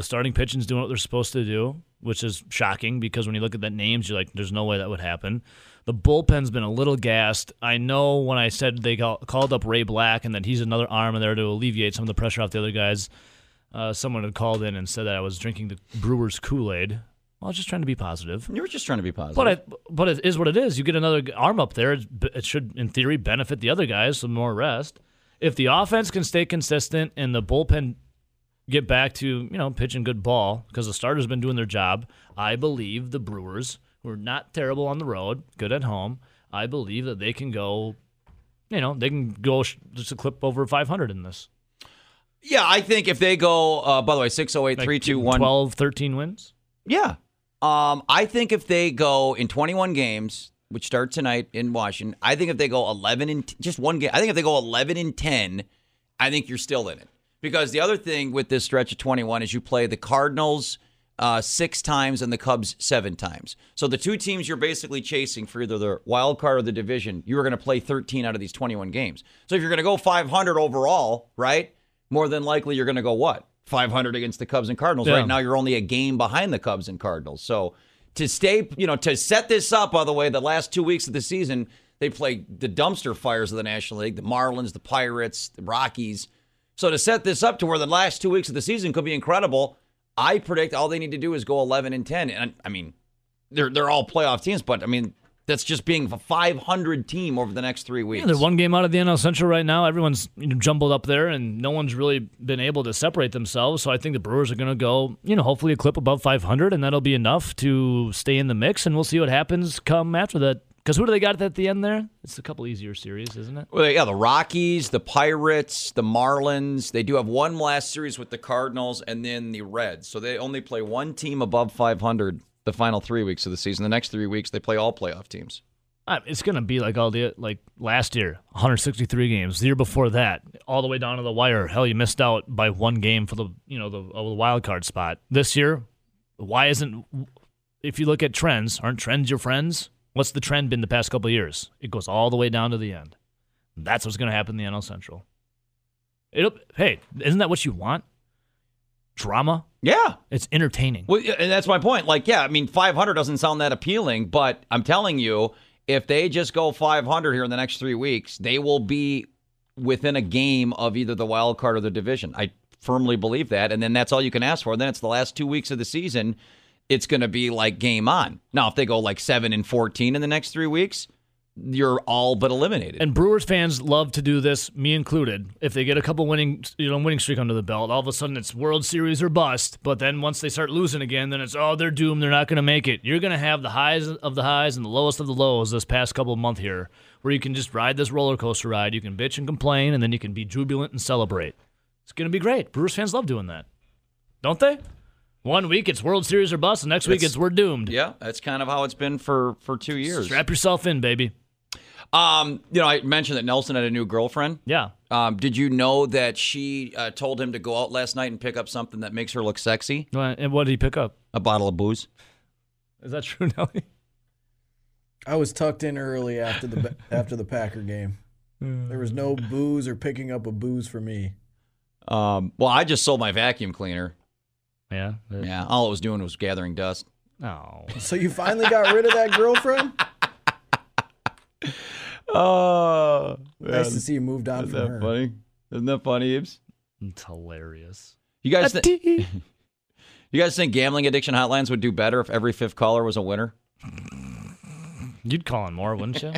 starting pitching's doing what they're supposed to do, which is shocking because when you look at the names, you're like, there's no way that would happen. The bullpen's been a little gassed. I know when I said they called up Ray Black and that he's another arm in there to alleviate some of the pressure off the other guys, someone had called in and said that I was drinking the Brewers Kool-Aid. Well, I was just trying to be positive. You were just trying to be positive. But it is what it is. You get another arm up there. It should, in theory, benefit the other guys, some more rest. If the offense can stay consistent and the bullpen get back to, pitching good ball, because the starters have been doing their job, I believe the Brewers, who are not terrible on the road, good at home, I believe that they can go, just a clip over 500 in this. Yeah, I think if they go, by the way, 608, 321. 12, 13 wins? Yeah. I think if they go in 21 games, which start tonight in Washington, I think if they go 11 and 10, I think you're still in it. Because the other thing with this stretch of 21 is you play the Cardinals 6 times and the Cubs 7 times. So the two teams you're basically chasing for either the wild card or the division, you are going to play 13 out of these 21 games. So if you're going to go 500 overall, right, more than likely you're going to go what? 500 against the Cubs and Cardinals. Yeah. Right now, you're only a game behind the Cubs and Cardinals. So to stay, to set this up, by the way, the last 2 weeks of the season, they play the dumpster fires of the National League, the Marlins, the Pirates, the Rockies. So to set this up to where the last 2 weeks of the season could be incredible, I predict all they need to do is go 11 and 10. And I mean, they're all playoff teams, but I mean, that's just being a 500 team over the next 3 weeks. Yeah, they're one game out of the NL Central right now. Everyone's jumbled up there, and no one's really been able to separate themselves. So I think the Brewers are going to go, hopefully a clip above 500, and that'll be enough to stay in the mix. And we'll see what happens come after that. Because who do they got at the end there? It's a couple easier series, isn't it? Well, yeah, the Rockies, the Pirates, the Marlins. They do have one last series with the Cardinals and then the Reds. So they only play one team above 500. The final 3 weeks of the season. The next 3 weeks, they play all playoff teams. It's going to be like all the last year, 163 games. The year before that, all the way down to the wire. Hell, you missed out by one game for the wild card spot. This year, why isn't? If you look at trends, aren't trends your friends? What's the trend been the past couple of years? It goes all the way down to the end. That's what's going to happen in the NL Central. Hey, isn't that what you want? Drama? Yeah. It's entertaining. Well, and that's my point. 500 doesn't sound that appealing, but I'm telling you, if they just go 500 here in the next 3 weeks, they will be within a game of either the wild card or the division. I firmly believe that, and then that's all you can ask for. And then it's the last 2 weeks of the season. It's going to be game on. Now, if they go 7 and 14 in the next 3 weeks, you're all but eliminated. And Brewers fans love to do this, me included. If they get a couple winning streak under the belt, all of a sudden it's World Series or bust. But then once they start losing again, then it's, they're doomed, they're not going to make it. You're going to have the highs of the highs and the lowest of the lows this past couple of months here, where you can just ride this roller coaster ride. You can bitch and complain, and then you can be jubilant and celebrate. It's going to be great. Brewers fans love doing that, don't they? 1 week it's World Series or bust, and next week it's we're doomed. Yeah, that's kind of how it's been for 2 years. Strap yourself in, baby. I mentioned that Nelson had a new girlfriend. Yeah. Did you know that she told him to go out last night and pick up something that makes her look sexy? And what did he pick up? A bottle of booze. Is that true, Nelly? I was tucked in early after the Packer game. There was no booze or picking up a booze for me. Well, I just sold my vacuum cleaner. Yeah. Yeah. All it was doing was gathering dust. Oh. So you finally got rid of that girlfriend? Oh, nice to see you moved on from her. Isn't that funny, Ibs? It's hilarious. You guys think gambling addiction hotlines would do better if every fifth caller was a winner? You'd call in more, wouldn't you?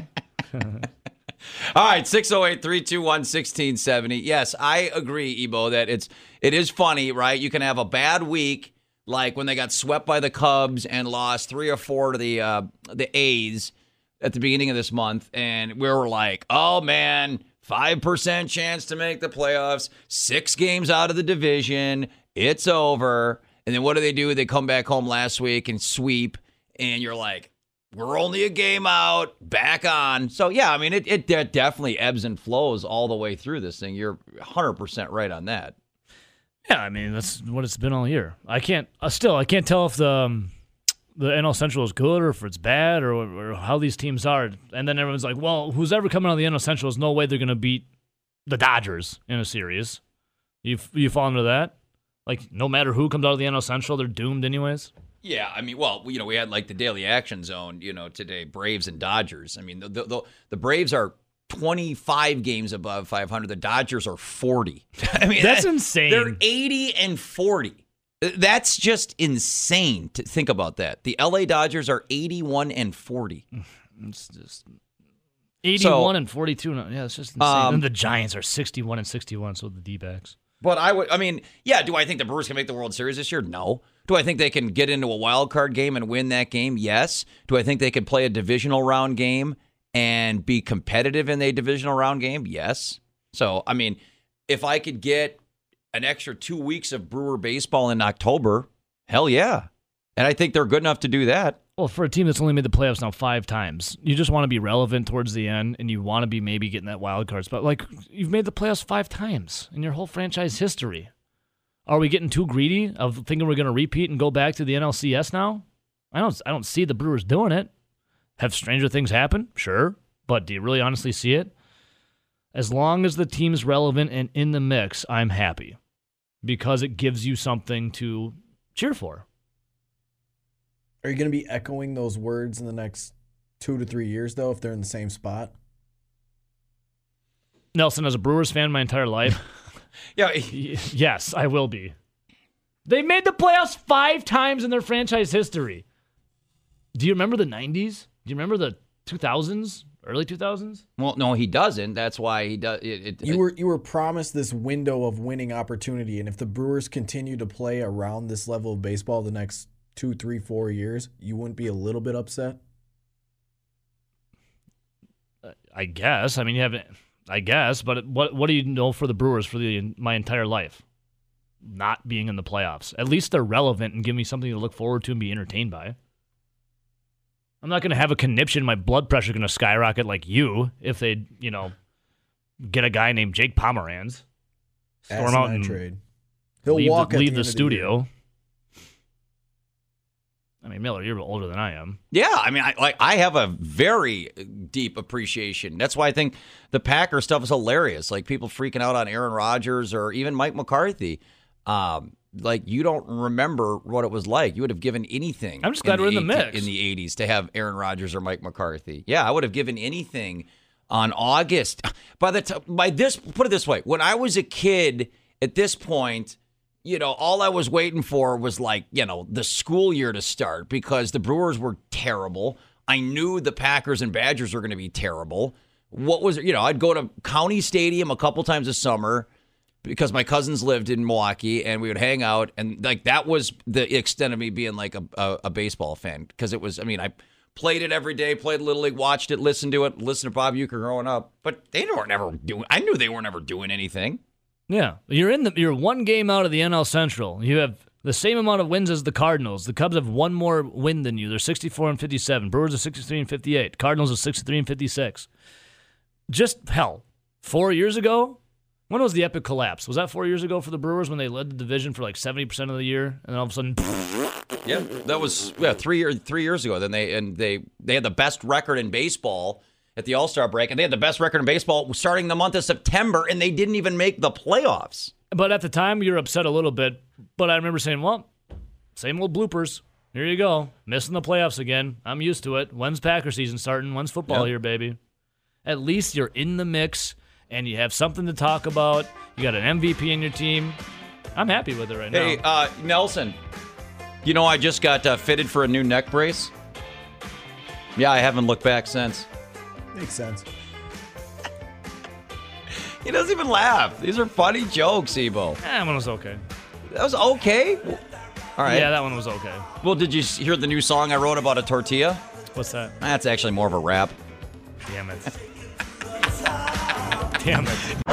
All right, 608-321-1670. Yes, I agree, Ebo, that it is funny, right? You can have a bad week, like when they got swept by the Cubs and lost 3 or 4 to the A's at the beginning of this month, and we were like, oh, man, 5% chance to make the playoffs, 6 games out of the division, it's over. And then what do? They come back home last week and sweep, and you're like, we're only a game out, back on. So, yeah, I mean, it definitely ebbs and flows all the way through this thing. You're 100% right on that. Yeah, I mean, that's what it's been all year. I can't tell if the NL Central is good or if it's bad or how these teams are. And then everyone's like, well, who's ever coming out of the NL Central, there's no way they're going to beat the Dodgers in a series. You fall into that? Like, no matter who comes out of the NL Central, they're doomed anyways? Yeah, I mean, well, you know, we had like the Daily Action Zone, you know, today, Braves and Dodgers. I mean, the Braves are 25 games above 500. The Dodgers are 40. I mean, that's insane. They're 80 and 40. That's just insane to think about that. The LA Dodgers are 81 and 40. It's just 81 and 42. Yeah, it's just insane. And the Giants are 61 and 61, so the D-backs. But do I think the Brewers can make the World Series this year? No. Do I think they can get into a wild card game and win that game? Yes. Do I think they could play a divisional round game and be competitive in a divisional round game? Yes. So, I mean, if I could get an extra 2 weeks of Brewer baseball in October, hell yeah. And I think they're good enough to do that. Well, for a team that's only made the playoffs now 5 times, you just want to be relevant towards the end, and you want to be maybe getting that wild card spot. Like, you've made the playoffs 5 times in your whole franchise history. Are we getting too greedy of thinking we're going to repeat and go back to the NLCS now? I don't see the Brewers doing it. Have stranger things happen? Sure. But do you really honestly see it? As long as the team's relevant and in the mix, I'm happy because it gives you something to cheer for. Are you going to be echoing those words in the next 2 to 3 years, though, if they're in the same spot? Nelson, as a Brewers fan my entire life, yeah, yes, I will be. They made the playoffs 5 times in their franchise history. Do you remember the 90s? Do you remember the 2000s, early 2000s? Well, no, he doesn't. That's why he does. You were promised this window of winning opportunity, and if the Brewers continue to play around this level of baseball the next 2, 3, 4 years, you wouldn't be a little bit upset? I guess. I mean, you haven't. I guess, but what do you know for the Brewers for my entire life? Not being in the playoffs. At least they're relevant and give me something to look forward to and be entertained by. I'm not going to have a conniption. My blood pressure is going to skyrocket like you if they, you know, get a guy named Jake Pomeranz. Storm out and trade. He'll leave the studio. Year. I mean, Miller, you're older than I am. Yeah, I mean, I have a very deep appreciation. That's why I think the Packers stuff is hilarious. Like, people freaking out on Aaron Rodgers or even Mike McCarthy. Like, you don't remember what it was like. You would have given anything. I'm just glad we're in the mix. In the 80s to have Aaron Rodgers or Mike McCarthy. Yeah, I would have given anything on August. Put it this way. When I was a kid at this point, you know, all I was waiting for was, like, you know, the school year to start because the Brewers were terrible. I knew the Packers and Badgers were going to be terrible. What was it? You know, I'd go to County Stadium a couple times a summer because my cousins lived in Milwaukee and we would hang out. And, like, that was the extent of me being, like, a baseball fan because it was, I mean, I played it every day, played Little League, watched it, listened to Bob Uecker growing up. But I knew they weren't ever doing anything. Yeah, you're 1 game out of the NL Central. You have the same amount of wins as the Cardinals. The Cubs have 1 more win than you. They're 64 and 57. Brewers are 63 and 58. Cardinals are 63 and 56. Just hell. 4 years ago, when was the epic collapse? Was that 4 years ago for the Brewers when they led the division for like 70% of the year, and then all of a sudden? Yeah, that was 3 years ago. Then they had the best record in baseball at the All-Star break, and they had the best record in baseball starting the month of September, and they didn't even make the playoffs. But at the time, you were upset a little bit. But I remember saying, well, same old bloopers. Here you go. Missing the playoffs again. I'm used to it. When's Packer season starting? When's football here, baby? At least you're in the mix, and you have something to talk about. You got an MVP in your team. I'm happy with it right now. Hey, Nelson, you know I just got fitted for a new neck brace. Yeah, I haven't looked back since. Makes sense. He doesn't even laugh. These are funny jokes, Evo. That one was okay. That was okay? All right. Yeah, that one was okay. Well, did you hear the new song I wrote about a tortilla? What's that? That's actually more of a rap. Damn it. Damn it.